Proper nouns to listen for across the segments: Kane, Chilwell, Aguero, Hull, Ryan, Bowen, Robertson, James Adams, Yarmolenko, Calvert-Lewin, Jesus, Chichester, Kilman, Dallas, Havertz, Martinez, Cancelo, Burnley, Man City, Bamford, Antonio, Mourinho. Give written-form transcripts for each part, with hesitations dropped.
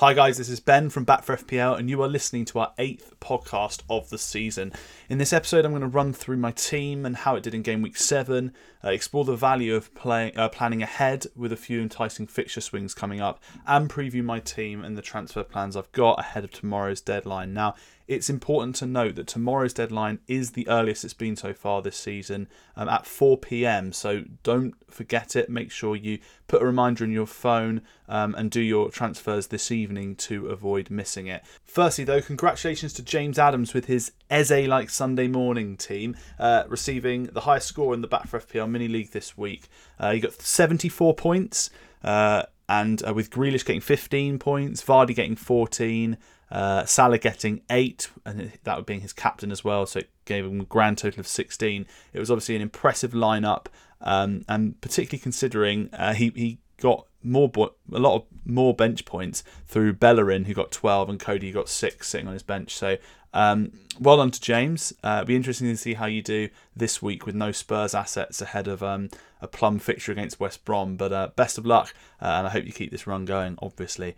Hi guys, this is Ben from Back for FPL and you are listening to our 8th podcast of the season. In this episode I'm going to run through my team and how it did in game week 7, explore the value of planning ahead with a few enticing fixture swings coming up, and preview my team and the transfer plans I've got ahead of tomorrow's deadline. Now, it's important to note that tomorrow's deadline is the earliest it's been so far this season at 4 p.m, so don't forget it. Make sure you put a reminder in your phone and do your transfers this evening to avoid missing it. Firstly though, congratulations to James Adams with his Eze-like Sunday morning team, receiving the highest score in the Back for FPL mini league this week. He got 74 points, and with Grealish getting 15 points, Vardy getting 14, Salah getting 8, and that being his captain as well, so it gave him a grand total of 16. It was obviously an impressive lineup, and particularly considering he got a lot more bench points through Bellerin, who got 12, and Cody, who got 6, sitting on his bench. So well done to James. It'll be interesting to see how you do this week with no Spurs assets ahead of a plum fixture against West Brom. But best of luck, and I hope you keep this run going, obviously.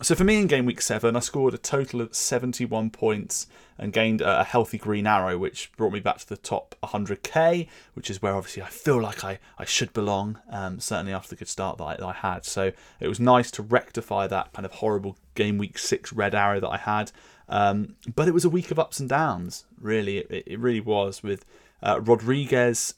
So for me in game week 7, I scored a total of 71 points and gained a healthy green arrow, which brought me back to the top 100k, which is where obviously I feel like I should belong, certainly after the good start that I had. So it was nice to rectify that kind of horrible game week 6 red arrow that I had. But it was a week of ups and downs, really. It really was, with Rodriguez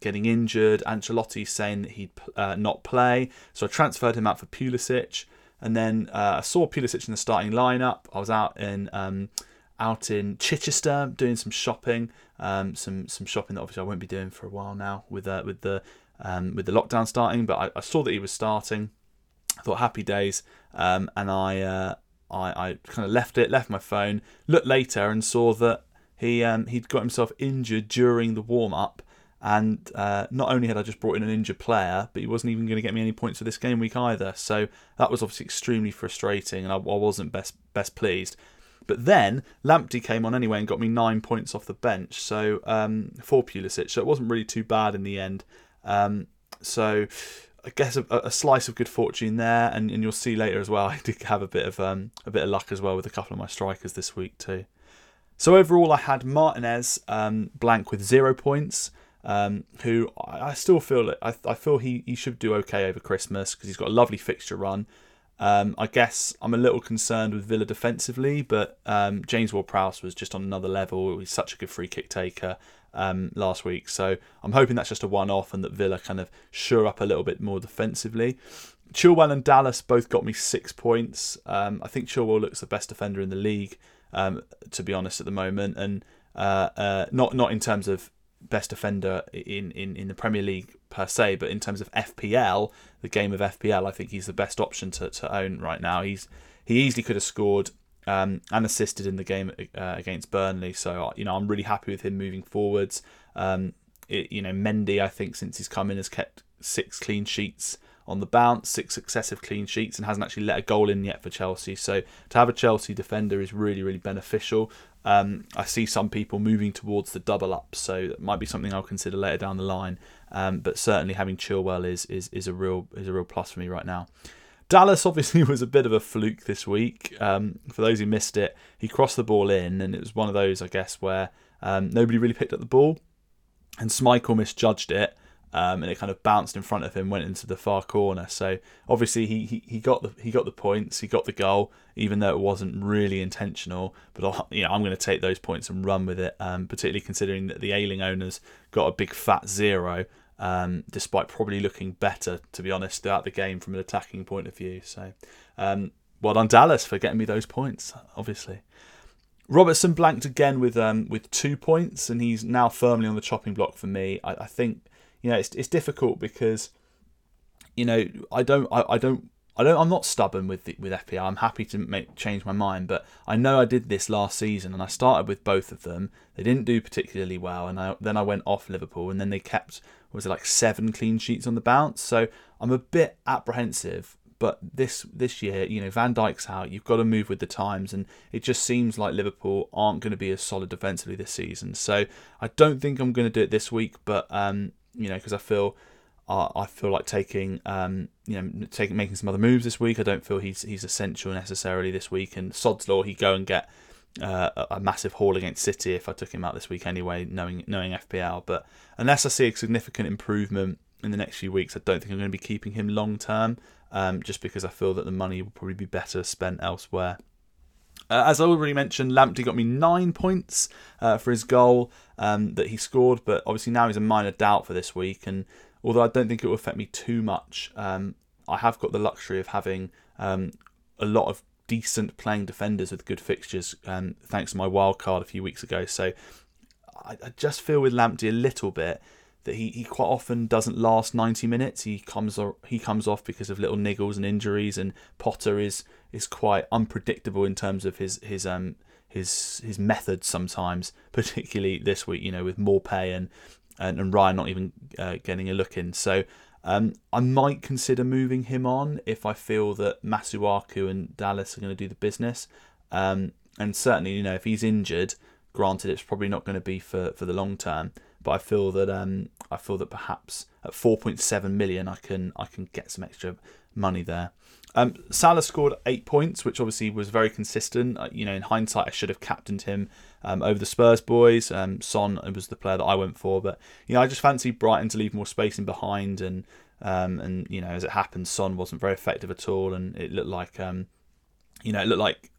getting injured, Ancelotti saying that he'd not play. So I transferred him out for Pulisic. And then I saw Pulisic in the starting lineup. I was out in Chichester doing some shopping, some shopping that obviously I won't be doing for a while now with the lockdown starting. But I saw that he was starting. I thought, happy days, and I kind of left my phone, looked later and saw that he'd got himself injured during the warm up. And not only had I just brought in an injured player, but he wasn't even going to get me any points for this game week either. So that was obviously extremely frustrating, and I wasn't best pleased. But then Lamptey came on anyway and got me 9 points off the bench, so for Pulisic. So it wasn't really too bad in the end. So I guess a slice of good fortune there, and you'll see later as well. I did have a bit of luck as well with a couple of my strikers this week too. So overall, I had Martinez blank with 0 points. Who I still feel he should do okay over Christmas because he's got a lovely fixture run. I guess I'm a little concerned with Villa defensively, but James Ward-Prowse was just on another level. He was such a good free kick taker last week, so I'm hoping that's just a one-off and that Villa kind of shore up a little bit more defensively. Chilwell and Dallas both got me 6 points. I think Chilwell looks the best defender in the league, to be honest, at the moment, and not in terms of best defender in the Premier League per se, but in terms of FPL, the game of FPL, I think he's the best option to own right now. He easily could have scored and assisted in the game against Burnley, so I'm really happy with him moving forwards. Mendy, I think, since he's come in, has kept 6 clean sheets on the bounce, 6 successive clean sheets, and hasn't actually let a goal in yet for Chelsea. So to have a Chelsea defender is really, really beneficial. I see some people moving towards the double up, so that might be something I'll consider later down the line. But certainly having Chilwell is a real plus for me right now. Dallas obviously was a bit of a fluke this week. For those who missed it, he crossed the ball in, and it was one of those, I guess, where nobody really picked up the ball, and Schmeichel misjudged it, and it kind of bounced in front of him, went into the far corner. So obviously he got the points, he got the goal, even though it wasn't really intentional. But I'm going to take those points and run with it, particularly considering that the ailing owners got a big fat 0, despite probably looking better, to be honest, throughout the game from an attacking point of view. So well done Dallas for getting me those points, obviously. Robertson blanked again with 2 points, and he's now firmly on the chopping block for me. I think. It's difficult because I'm not stubborn with FPL. I'm happy to change my mind, but I know I did this last season and I started with both of them. They didn't do particularly well, and then I went off Liverpool, and then they kept 7 clean sheets on the bounce. So I'm a bit apprehensive. But this year, Van Dijk's out. You've got to move with the times, and it just seems like Liverpool aren't going to be as solid defensively this season. So I don't think I'm going to do it this week, but because I feel I feel like taking, making some other moves this week. I don't feel he's essential necessarily this week. And sod's law, he'd go and get a massive haul against City if I took him out this week anyway, knowing FPL. But unless I see a significant improvement in the next few weeks, I don't think I'm going to be keeping him long term, just because I feel that the money will probably be better spent elsewhere. As I already mentioned, Lamptey got me 9 points for his goal that he scored, but obviously now he's a minor doubt for this week, and although I don't think it will affect me too much, I have got the luxury of having a lot of decent playing defenders with good fixtures, thanks to my wild card a few weeks ago. So I just feel with Lamptey a little bit that he quite often doesn't last 90 minutes. He comes off because of little niggles and injuries, and Potter is quite unpredictable in terms of his methods sometimes, particularly this week, with Morpay and Ryan not even getting a look in. So I might consider moving him on if I feel that Masuaku and Dallas are going to do the business. And certainly, if he's injured, granted, it's probably not going to be for the long term. But I feel that perhaps at 4.7 million, I can get some extra money there. Salah scored 8 points, which obviously was very consistent. In hindsight, I should have captained him over the Spurs boys. Son was the player that I went for, but I just fancied Brighton to leave more spacing behind, and as it happened, Son wasn't very effective at all, and it looked like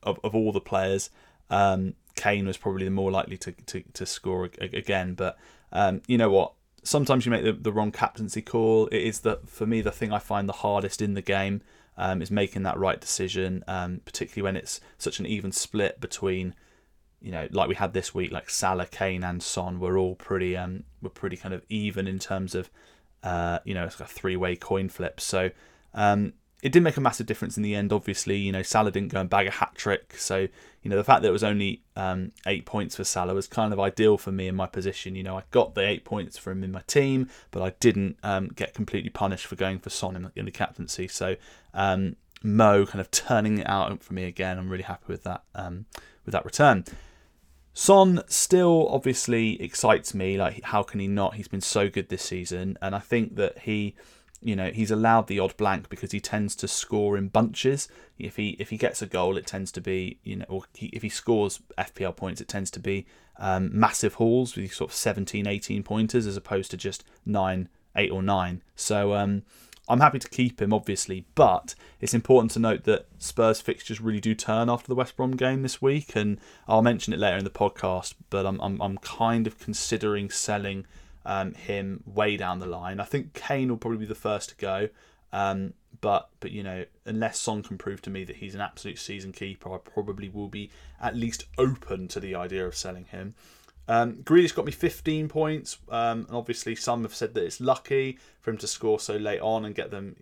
of all the players, Kane was probably the more likely to score again, but. You know what? Sometimes you make the wrong captaincy call. It is for me the thing I find the hardest in the game is making that right decision, particularly when it's such an even split between, like we had this week, like Salah, Kane, and Son were all pretty kind of even in terms of, it's like a three-way coin flip. So it did make a massive difference in the end. Obviously, Salah didn't go and bag a hat trick, so the fact that it was only 8 points for Salah was kind of ideal for me in my position. I got the 8 points for him in my team, but I didn't get completely punished for going for Son in the captaincy. So Mo kind of turning it out for me again. I'm really happy with that return. Son still obviously excites me. Like, how can he not? He's been so good this season, and I think that he. He's allowed the odd blank because he tends to score in bunches. If he gets a goal, it tends to be if he scores FPL points, it tends to be massive hauls with these sort of 17, 18 pointers as opposed to just 9, 8 or 9. So I'm happy to keep him obviously, but it's important to note that Spurs fixtures really do turn after the West Brom game this week, and I'll mention it later in the podcast. But I'm kind of considering selling. Him way down the line. I think Kane will probably be the first to go, but unless Son can prove to me that he's an absolute season keeper, I probably will be at least open to the idea of selling him. Grealish got me 15 points, and obviously some have said that it's lucky for him to score so late on and get them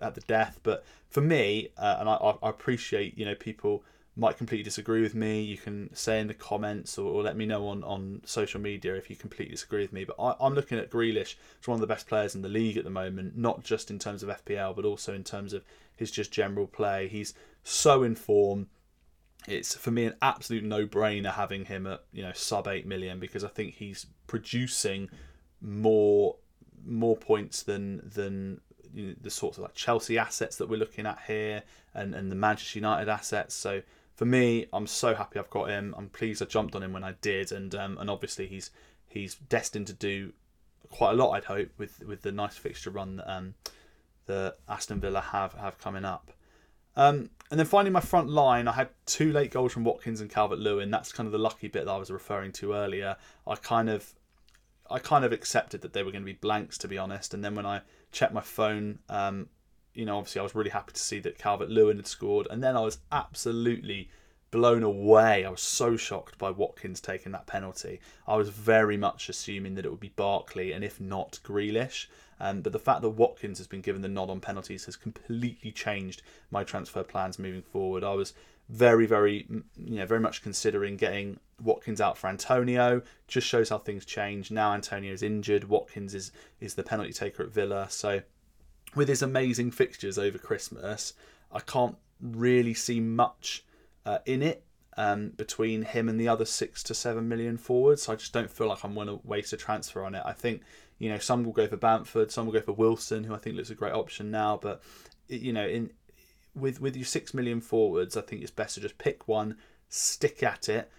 at the death, but for me, and I appreciate people might completely disagree with me. You can say in the comments or let me know on social media if you completely disagree with me. But I'm looking at Grealish as one of the best players in the league at the moment, not just in terms of FPL, but also in terms of his just general play. He's so in form. It's, for me, an absolute no-brainer having him at sub 8 million because I think he's producing more points than the sorts of like Chelsea assets that we're looking at here and the Manchester United assets. So, for me, I'm so happy I've got him. I'm pleased I jumped on him when I did, and obviously he's destined to do quite a lot, I'd hope, with the nice fixture run that Aston Villa have coming up. And then finally, my front line. I had 2 late goals from Watkins and Calvert-Lewin. That's kind of the lucky bit that I was referring to earlier. I kind of accepted that they were going to be blanks, to be honest. And then when I checked my phone. Obviously I was really happy to see that Calvert-Lewin had scored, and then I was absolutely blown away. I was so shocked by Watkins taking that penalty. I was very much assuming that it would be Barkley and if not Grealish, but the fact that Watkins has been given the nod on penalties has completely changed my transfer plans moving forward. I was very, very, very much considering getting Watkins out for Antonio. Just shows how things change. Now Antonio is injured. Watkins is the penalty taker at Villa, so. With his amazing fixtures over Christmas, I can't really see much in it. between him and the other 6 to 7 million forwards. So I just don't feel like I'm going to waste a transfer on it. I think, you know, some will go for Bamford, some will go for Wilson, who I think looks a great option now. But, you know, with your 6 million forwards, I think it's best to just pick one, stick at it.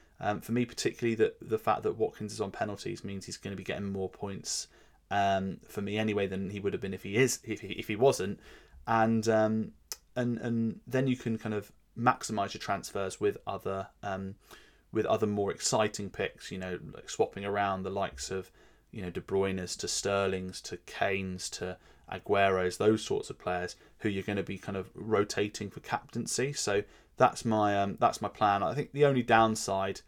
For me, particularly, the fact that Watkins is on penalties means he's going to be getting more points for me anyway than he would have been if he wasn't. And then you can kind of maximise your transfers with other more exciting picks. You know, like swapping around the likes of, you know, De Bruyne's to Sterling's to Kane's to Aguero's, those sorts of players who you're going to be kind of rotating for captaincy. So that's my plan. I think the only downside,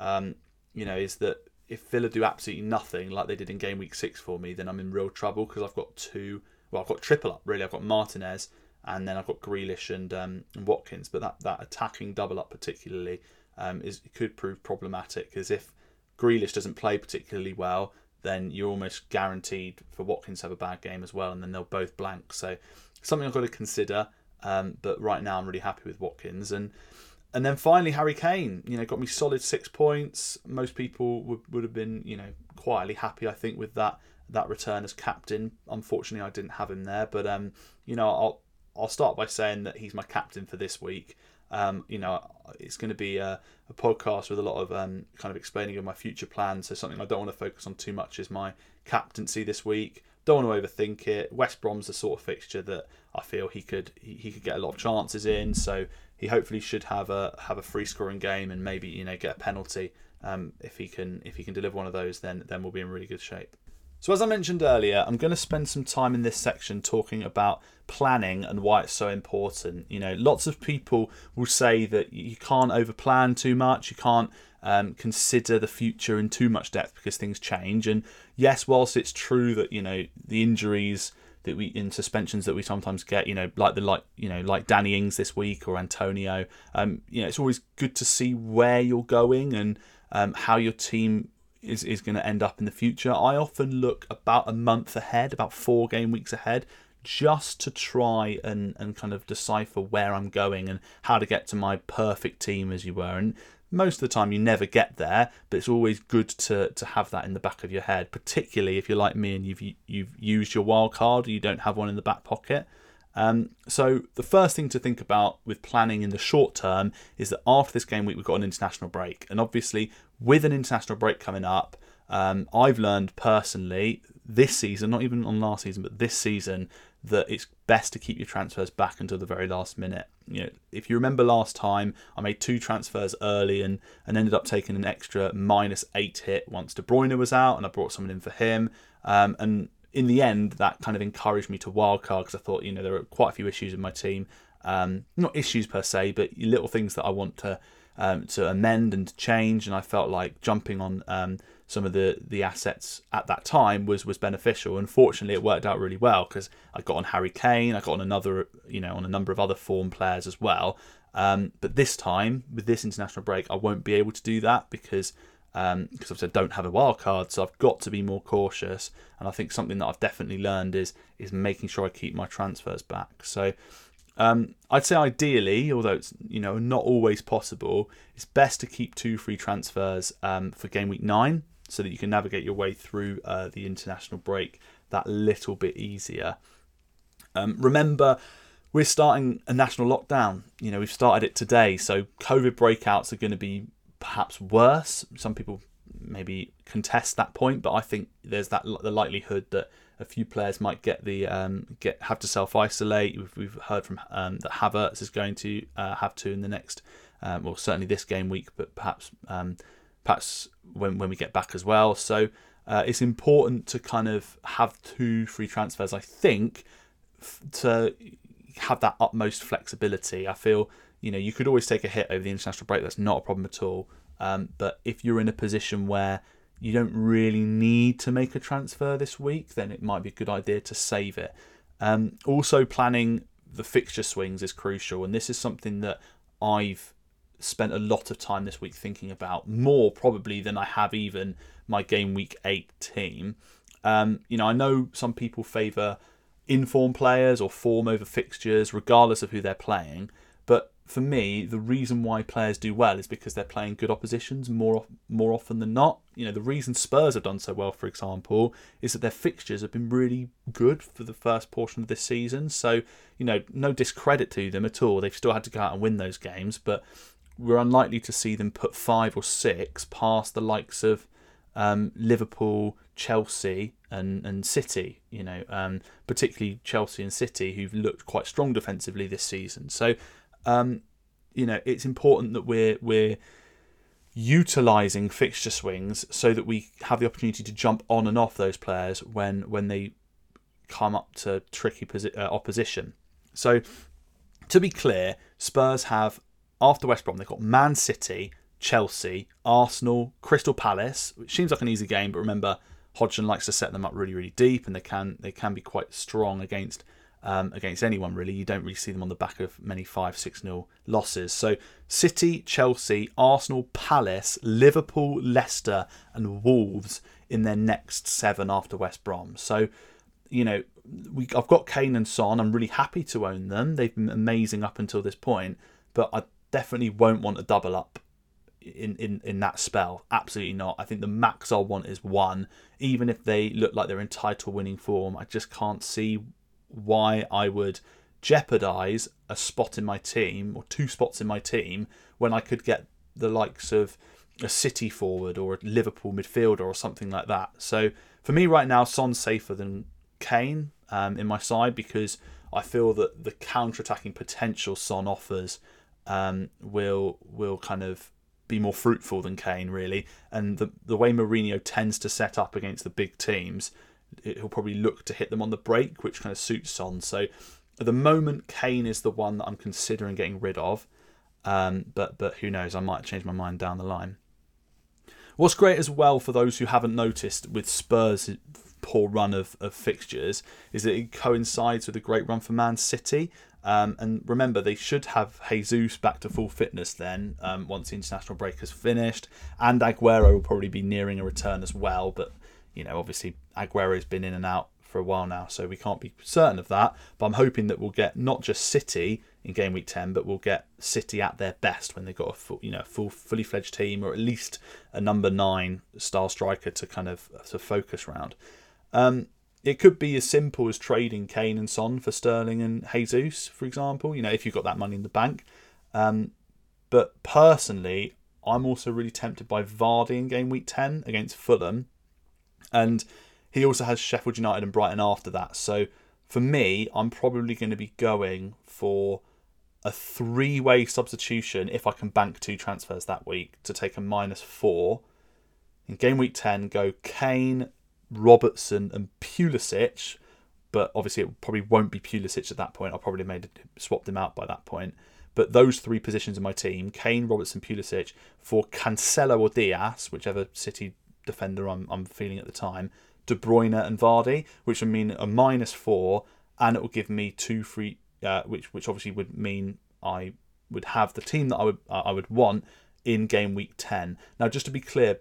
you know, is that if Villa do absolutely nothing like they did in game week 6 for me, then I'm in real trouble because I've got triple up really. I've got Martinez and then I've got Grealish and Watkins. But that attacking double up particularly could prove problematic, because if Grealish doesn't play particularly well, then you're almost guaranteed for Watkins to have a bad game as well, and then they'll both blank. So something I've got to consider, but right now I'm really happy with Watkins. And then finally, Harry Kane, you know, got me solid 6 points. Most people would have been, you know, quietly happy, I think, with that return as captain. Unfortunately, I didn't have him there, but, you know, I'll start by saying that he's my captain for this week. You know, it's going to be a podcast with a lot of kind of explaining of my future plans. So something I don't want to focus on too much is my captaincy this week. Don't want to overthink it. West Brom's the sort of fixture that I feel he could get a lot of chances in. So he hopefully should have a free scoring game and maybe, you know, get a penalty. If he can deliver one of those, then we'll be in really good shape. So as I mentioned earlier, I'm going to spend some time in this section talking about planning and why it's so important. You know, lots of people will say that you can't overplan too much, you can't consider the future in too much depth because things change. And yes, whilst it's true that, you know, the injuries that we in suspensions that we sometimes get, you know, like Danny Ings this week or Antonio, you know, it's always good to see where you're going and how your team is going to end up in the future. I often look about a month ahead, about 4 game weeks ahead, just to try and kind of decipher where I'm going and how to get to my perfect team, as you were. And most of the time you never get there, but it's always good to have that in the back of your head, particularly if you're like me and you've used your wild card or you don't have one in the back pocket. So the first thing to think about with planning in the short term is that after this game week, we've got an international break. And obviously, with an international break coming up, I've learned personally this season, not even on last season, but this season, that it's best to keep your transfers back until the very last minute. You know, if you remember last time, I made 2 transfers early and ended up taking an extra -8 hit once De Bruyne was out, and I brought someone in for him. And in the end, that kind of encouraged me to wildcard because I thought, you know, there are quite a few issues in my team. Not issues per se, but little things that I want to amend and to change. And I felt like jumping on some of the assets at that time was beneficial. And fortunately, it worked out really well because I got on Harry Kane, I got on a number of other form players as well. But this time, with this international break, I won't be able to do that because obviously I don't have a wild card, so I've got to be more cautious. And I think something that I've definitely learned is making sure I keep my transfers back. So I'd say ideally, although it's, you know, not always possible, it's best to keep 2 free transfers for game week 9 so that you can navigate your way through the international break that little bit easier. Remember, we're starting a national lockdown. You know, we've started it today, so COVID breakouts are going to be perhaps worse. Some people maybe contest that point, but I think there's the likelihood that a few players might get have to self-isolate. We've heard from that Havertz is going to have to in the next, well, certainly this game week, but perhaps when we get back as well. So it's important to kind of have 2 free transfers, I think, to have that utmost flexibility. I feel, you know, you could always take a hit over the international break. That's not a problem at all. But if you're in a position where you don't really need to make a transfer this week, then it might be a good idea to save it. Also, planning the fixture swings is crucial. And this is something that I've spent a lot of time this week thinking about, more probably than I have even my game week 8 team. You know, I know some people favour in-form players or form over fixtures, regardless of who they're playing. But for me, the reason why players do well is because they're playing good oppositions more often than not. You know, the reason Spurs have done so well, for example, is that their fixtures have been really good for the first portion of this season. So, you know, no discredit to them at all. They've still had to go out and win those games, but we're unlikely to see them put 5 or 6 past the likes of Liverpool, Chelsea and City, you know, particularly Chelsea and City, who've looked quite strong defensively this season. So, you know, it's important that we're utilising fixture swings so that we have the opportunity to jump on and off those players when they come up to tricky opposition. So, to be clear, Spurs have, after West Brom, they've got Man City, Chelsea, Arsenal, Crystal Palace, which seems like an easy game, but remember, Hodgson likes to set them up really, really deep, and they can be quite strong against anyone, really. You don't really see them on the back of many 5-6-0 losses. So City, Chelsea, Arsenal, Palace, Liverpool, Leicester and Wolves in their next 7 after West Brom. So, you know, I've got Kane and Son. I'm really happy to own them. They've been amazing up until this point, but I definitely won't want a double up in that spell. Absolutely not. I think the max I'll want is 1. Even if they look like they're in title winning form, I just can't see why I would jeopardise a spot in my team or 2 spots in my team when I could get the likes of a City forward or a Liverpool midfielder or something like that. So for me right now, Son's safer than Kane in my side, because I feel that the counter-attacking potential Son offers will kind of be more fruitful than Kane, really. And the way Mourinho tends to set up against the big teams, he'll probably look to hit them on the break, which kind of suits Son. So at the moment, Kane is the one that I'm considering getting rid of. But who knows? I might change my mind down the line. What's great as well, for those who haven't noticed, with Spurs' poor run of fixtures, is that it coincides with a great run for Man City. And remember, they should have Jesus back to full fitness then, once the international break has finished. And Aguero will probably be nearing a return as well, but you know, obviously Aguero's been in and out for a while now, so we can't be certain of that. But I'm hoping that we'll get not just City in game week 10, but we'll get City at their best when they've got a fully fledged team, or at least a number 9 style striker to kind of to focus round. It could be as simple as trading Kane and Son for Sterling and Jesus, for example, you know, if you've got that money in the bank. But personally, I'm also really tempted by Vardy in game week 10 against Fulham. And he also has Sheffield United and Brighton after that. So for me, I'm probably going to be going for a 3-way substitution if I can bank 2 transfers that week to take a -4. In game week 10, go Kane, Robertson and Pulisic. But obviously it probably won't be Pulisic at that point. I'll probably swapped him out by that point. But those 3 positions in my team, Kane, Robertson, Pulisic, for Cancelo or Diaz, whichever City defender I'm feeling at the time, De Bruyne and Vardy, which would mean a -4, and it will give me 2 free, which obviously would mean I would have the team that I would want in game week 10. Now, just to be clear,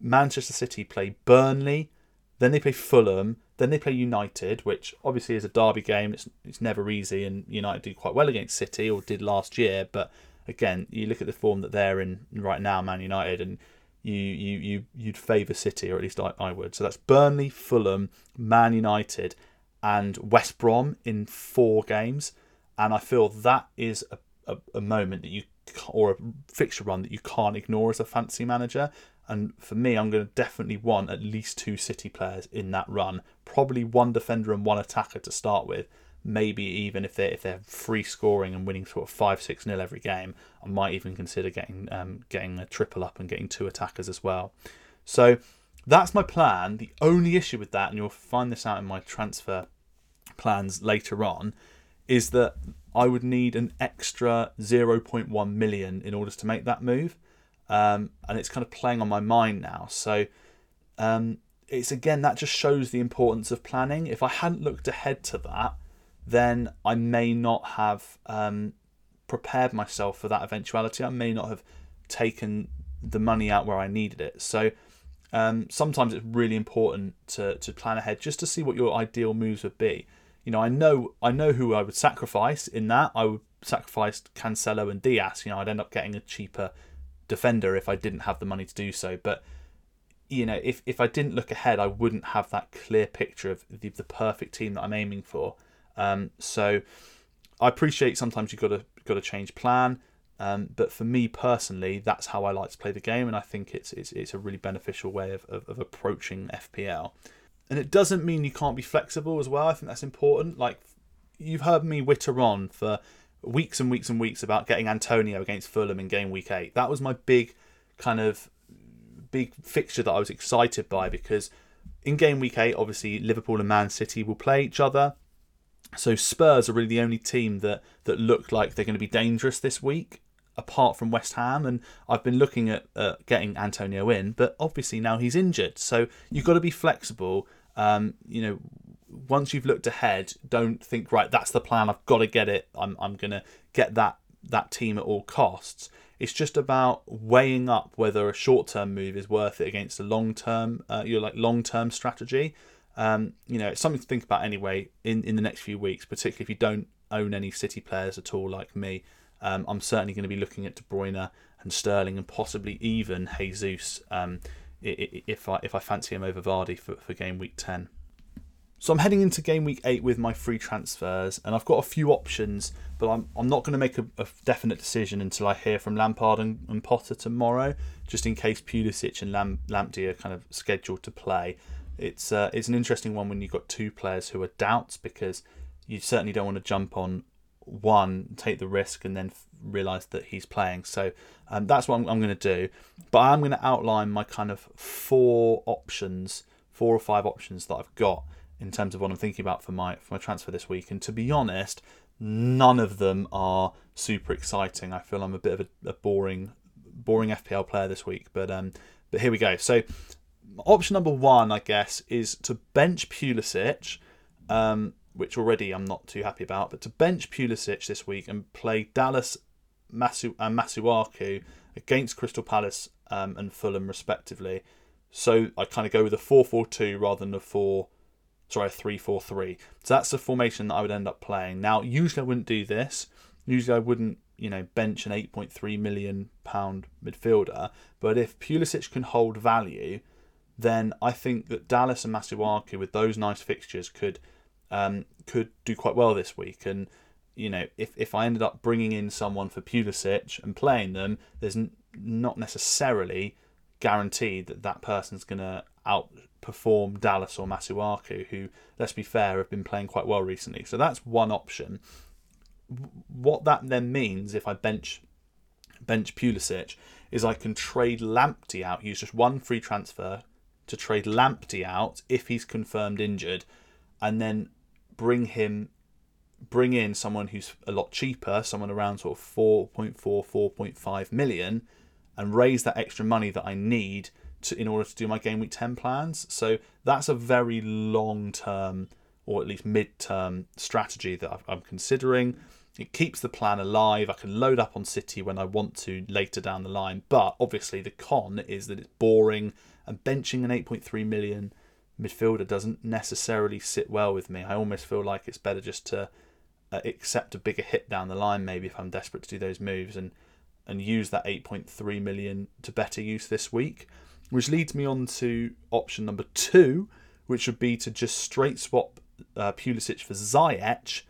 Manchester City play Burnley, then they play Fulham, then they play United, which obviously is a derby game. It's never easy, and United do quite well against City, or did last year. But again, you look at the form that they're in right now, Man United, and You'd favour City, or at least I would. So that's Burnley, Fulham, Man United and West Brom in 4 games. And I feel that is a moment that or a fixture run that you can't ignore as a fantasy manager. And for me, I'm going to definitely want at least 2 City players in that run. Probably 1 defender and 1 attacker to start with. Maybe even if they're free scoring and winning sort of 5-6-0 every game, I might even consider getting a triple up and getting 2 attackers as well. So that's my plan. The only issue with that, and you'll find this out in my transfer plans later on, is that I would need an extra 0.1 million in order to make that move, and it's kind of playing on my mind now. So it's again, that just shows the importance of planning. If I hadn't looked ahead to that, then I may not have prepared myself for that eventuality. I may not have taken the money out where I needed it. So sometimes it's really important to plan ahead just to see what your ideal moves would be. you know, I know who I would sacrifice in that. I would sacrifice Cancelo and Diaz. You know, I'd end up getting a cheaper defender if I didn't have the money to do so. But, you know, if I didn't look ahead, I wouldn't have that clear picture of the perfect team that I'm aiming for. So I appreciate sometimes you've got to change plan. But for me personally, that's how I like to play the game, and I think it's a really beneficial way of approaching FPL. And it doesn't mean you can't be flexible as well. I think that's important. Like, you've heard me witter on for weeks and weeks and weeks about getting Antonio against Fulham in game week 8. That was my big fixture that I was excited by, because in game week 8, obviously Liverpool and Man City will play each other. So Spurs are really the only team that look like they're going to be dangerous this week, apart from West Ham. And I've been looking at getting Antonio in, but obviously now he's injured. So you've got to be flexible. You know, once you've looked ahead, don't think, right, that's the plan, I've got to get it, I'm going to get that team at all costs. It's just about weighing up whether a short-term move is worth it against a long-term, long-term strategy. You know, it's something to think about anyway in the next few weeks, particularly if you don't own any City players at all like me. I'm certainly going to be looking at De Bruyne and Sterling, and possibly even Jesus if I fancy him over Vardy for game week 10. So I'm heading into game week 8 with my free transfers, and I've got a few options, but I'm not going to make a definite decision until I hear from Lampard and Potter tomorrow, just in case Pulisic and Lamptey are kind of scheduled to play. It's an interesting one when you've got two players who are doubts, because you certainly don't want to jump on one, take the risk, and then realise that he's playing. So that's what I'm going to do. But I'm going to outline my kind of four or five options that I've got in terms of what I'm thinking about for my transfer this week. And to be honest, none of them are super exciting. I feel I'm a bit of a boring FPL player this week. But here we go. So option number 1, I guess, is to bench Pulisic, which already I'm not too happy about, but to bench Pulisic this week and play Dallas and Masuaku against Crystal Palace and Fulham, respectively. So I kind of go with a 4-4-2 rather than a 3-4-3. So that's the formation that I would end up playing. Now, usually I wouldn't do this. Usually I wouldn't, you know, bench an £8.3 million midfielder. But if Pulisic can hold value, then I think that Dallas and Masuaku, with those nice fixtures, could do quite well this week. And, you know, if I ended up bringing in someone for Pulisic and playing them, there's not necessarily guaranteed that person's going to outperform Dallas or Masuaku, who, let's be fair, have been playing quite well recently. So that's one option. What that then means, if I bench Pulisic, is I can trade Lamptey out, use just one free transfer to trade Lamptey out if he's confirmed injured, and then bring in someone who's a lot cheaper, someone around sort of 4.5 million, and raise that extra money that I need in order to do my game week 10 plans. So that's a very long-term, or at least mid-term, strategy that I'm considering. It keeps the plan alive. I can load up on City when I want to later down the line. But obviously the con is that it's boring, and benching an 8.3 million midfielder doesn't necessarily sit well with me. I almost feel like it's better just to accept a bigger hit down the line, maybe, if I'm desperate to do those moves, and use that 8.3 million to better use this week. Which leads me on to option number 2, which would be to just straight swap Pulisic for Ziyech,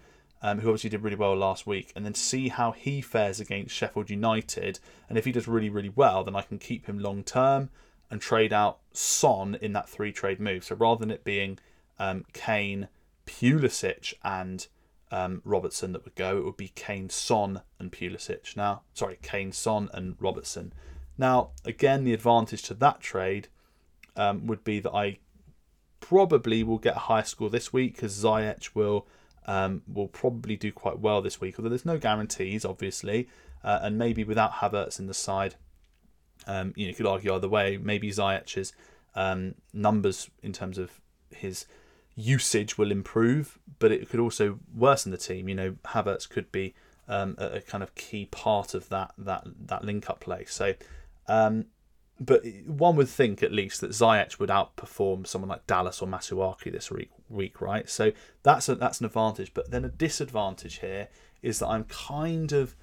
who obviously did really well last week, and then see how he fares against Sheffield United. And if he does really, really well, then I can keep him long term and trade out Son in that 3-trade move. So rather than it being Kane, Pulisic and Robertson that would go, it would be Kane, Son and Pulisic. Now, sorry, Kane, Son and Robertson. Now, again, the advantage to that trade would be that I probably will get a higher score this week, because Ziyech will probably do quite well this week, although there's no guarantees, obviously, and maybe without Havertz in the side, you could argue either way. Maybe Ziyech's numbers in terms of his usage will improve, but it could also worsen the team. You know, Havertz could be a kind of key part of that link-up play. So But one would think, at least, that Ziyech would outperform someone like Dallas or Masuaku this week, right? So that's an advantage. But then a disadvantage here is that I'm kind of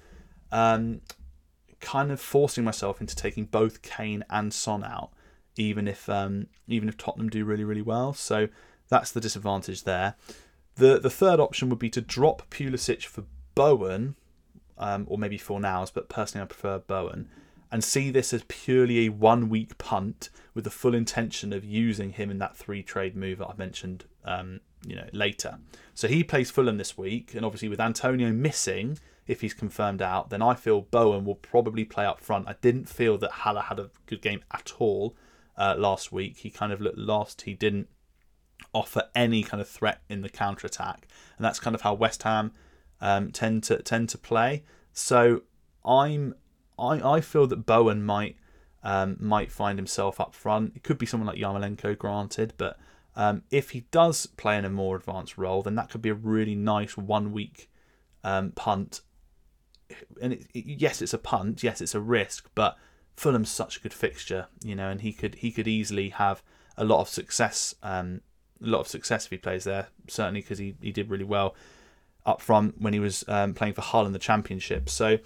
forcing myself into taking both Kane and Son out, even if Tottenham do really, really well. So that's the disadvantage there. The third option would be to drop Pulisic for Bowen, or maybe for Fornals, but personally I prefer Bowen, and see this as purely a one-week punt with the full intention of using him in that three-trade move that I've mentioned later. So he plays Fulham this week, and obviously with Antonio missing, if he's confirmed out, then I feel Bowen will probably play up front. I didn't feel that Salah had a good game at all last week. He kind of looked lost. He didn't offer any kind of threat in the counter-attack, and that's kind of how West Ham tend to play. So I feel that Bowen might find himself up front. It could be someone like Yarmolenko, granted, but if he does play in a more advanced role, then that could be a really nice one-week punt. And yes, it's a punt. Yes, it's a risk. But Fulham's such a good fixture, and he could easily have a lot of success. If he plays there, certainly because he did really well up front when he was playing for Hull in the Championship. So.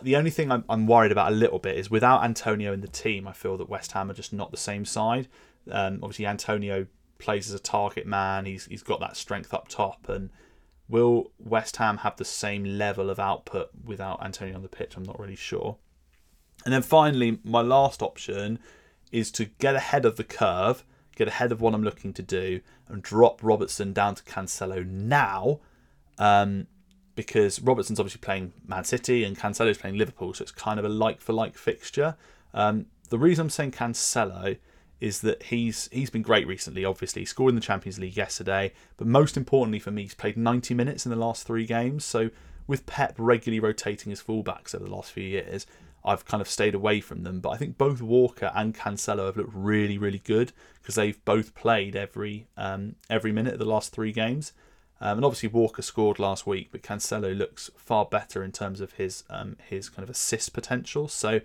The only thing I'm worried about a little bit is without Antonio in the team, I feel that West Ham are just not the same side. Obviously, Antonio plays as a target man. He's got that strength up top. And will West Ham have the same level of output without Antonio on the pitch? I'm not really sure. And then finally, my last option is to get ahead of the curve, get ahead of what I'm looking to do, and drop Robertson down to Cancelo now. Because Robertson's obviously playing Man City and Cancelo's playing Liverpool, so it's kind of a like-for-like fixture. The reason I'm saying Cancelo is that he's been great recently, obviously. He scored in the Champions League yesterday, but most importantly for me, he's played 90 minutes in the last three games. So with Pep regularly rotating his fullbacks over the last few years, I've kind of stayed away from them. But I think both Walker and Cancelo have looked really, really good because they've both played every minute of the last three games. And obviously Walker scored last week, but Cancelo looks far better in terms of his kind of assist potential. So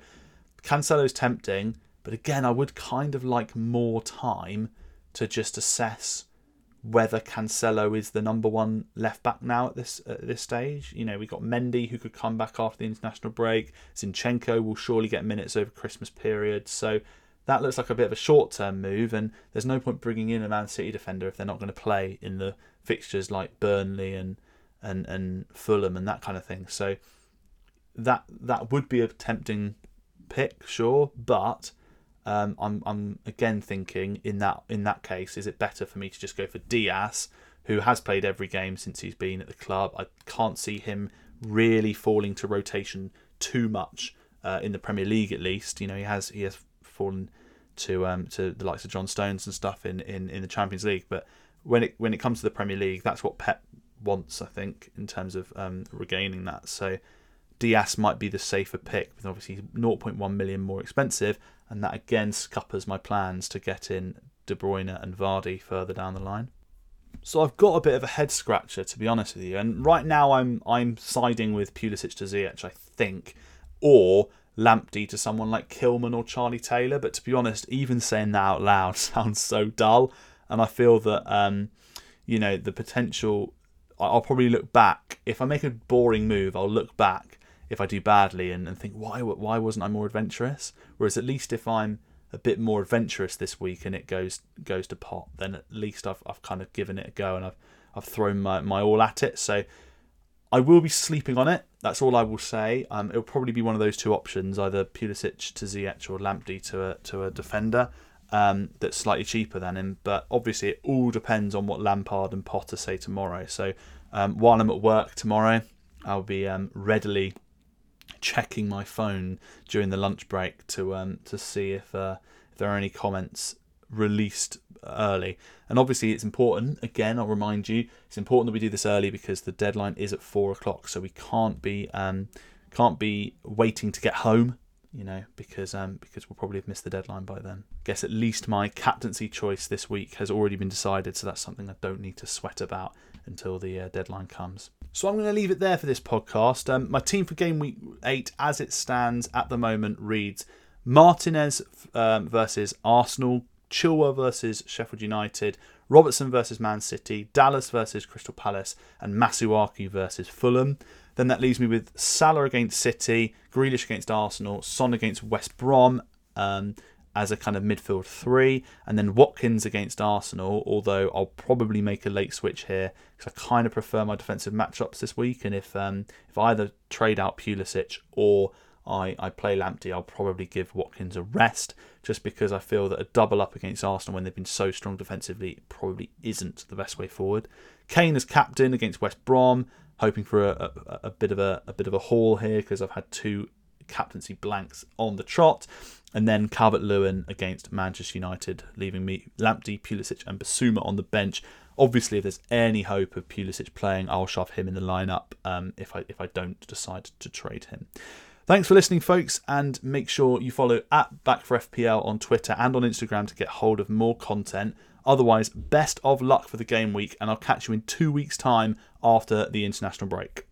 Cancelo's tempting, but again, I would kind of like more time to just assess whether Cancelo is the number one left back now at this stage. We've got Mendy who could come back after the international break. Zinchenko will surely get minutes over Christmas period. So that looks like a bit of a short-term move, and there's no point bringing in a Man City defender if they're not going to play in the fixtures like Burnley and Fulham and that kind of thing. So that would be a tempting pick, sure, but I'm again thinking in that case, is it better for me to just go for Diaz, who has played every game since he's been at the club? I can't see him really falling to rotation too much in the Premier League, at least. He has fallen to the likes of John Stones and stuff in the Champions League, but when it comes to the Premier League, that's what Pep wants, I think, in terms of regaining that. So Diaz might be the safer pick, but obviously he's 0.1 million more expensive, and that again scuppers my plans to get in De Bruyne and Vardy further down the line. So I've got a bit of a head scratcher, to be honest with you, and right now I'm siding with Pulisic to Ziyech, I think, or Lamptey to someone like Kilman or Charlie Taylor. But to be honest, even saying that out loud sounds so dull, and I feel that the potential, I'll probably look back if I make a boring move. I'll look back if I do badly and think why wasn't I more adventurous, whereas at least if I'm a bit more adventurous this week and it goes to pot, then at least I've kind of given it a go and I've thrown my all at it. So I will be sleeping on it. That's all I will say. It'll probably be one of those two options, either Pulisic to Ziyech or Lamptey to a defender that's slightly cheaper than him. But obviously, it all depends on what Lampard and Potter say tomorrow. So while I'm at work tomorrow, I'll be readily checking my phone during the lunch break to see if there are any comments released early. And obviously it's important, again I'll remind you, it's important that we do this early because the deadline is at 4 o'clock, so we can't be waiting to get home, because we'll probably have missed the deadline by then. I guess at least my captaincy choice this week has already been decided, so that's something I don't need to sweat about until the deadline comes. So I'm going to leave it there for this podcast. My team for game week 8 as it stands at the moment reads Martinez versus Arsenal, Chilwell versus Sheffield United, Robertson versus Man City, Dallas versus Crystal Palace, and Masuaku versus Fulham. Then that leaves me with Salah against City, Grealish against Arsenal, Son against West Brom as a kind of midfield three, and then Watkins against Arsenal, although I'll probably make a late switch here because I kind of prefer my defensive matchups this week, and if I either trade out Pulisic or I play Lamptey, I'll probably give Watkins a rest just because I feel that a double up against Arsenal when they've been so strong defensively probably isn't the best way forward. Kane as captain against West Brom, hoping for a bit of a haul here because I've had two captaincy blanks on the trot, and then Calvert-Lewin against Manchester United, leaving me Lamptey, Pulisic and Basuma on the bench. Obviously, if there's any hope of Pulisic playing, I'll shove him in the lineup if I don't decide to trade him. Thanks for listening, folks, and make sure you follow at Back for FPL on Twitter and on Instagram to get hold of more content. Otherwise, best of luck for the game week, and I'll catch you in 2 weeks' time after the international break.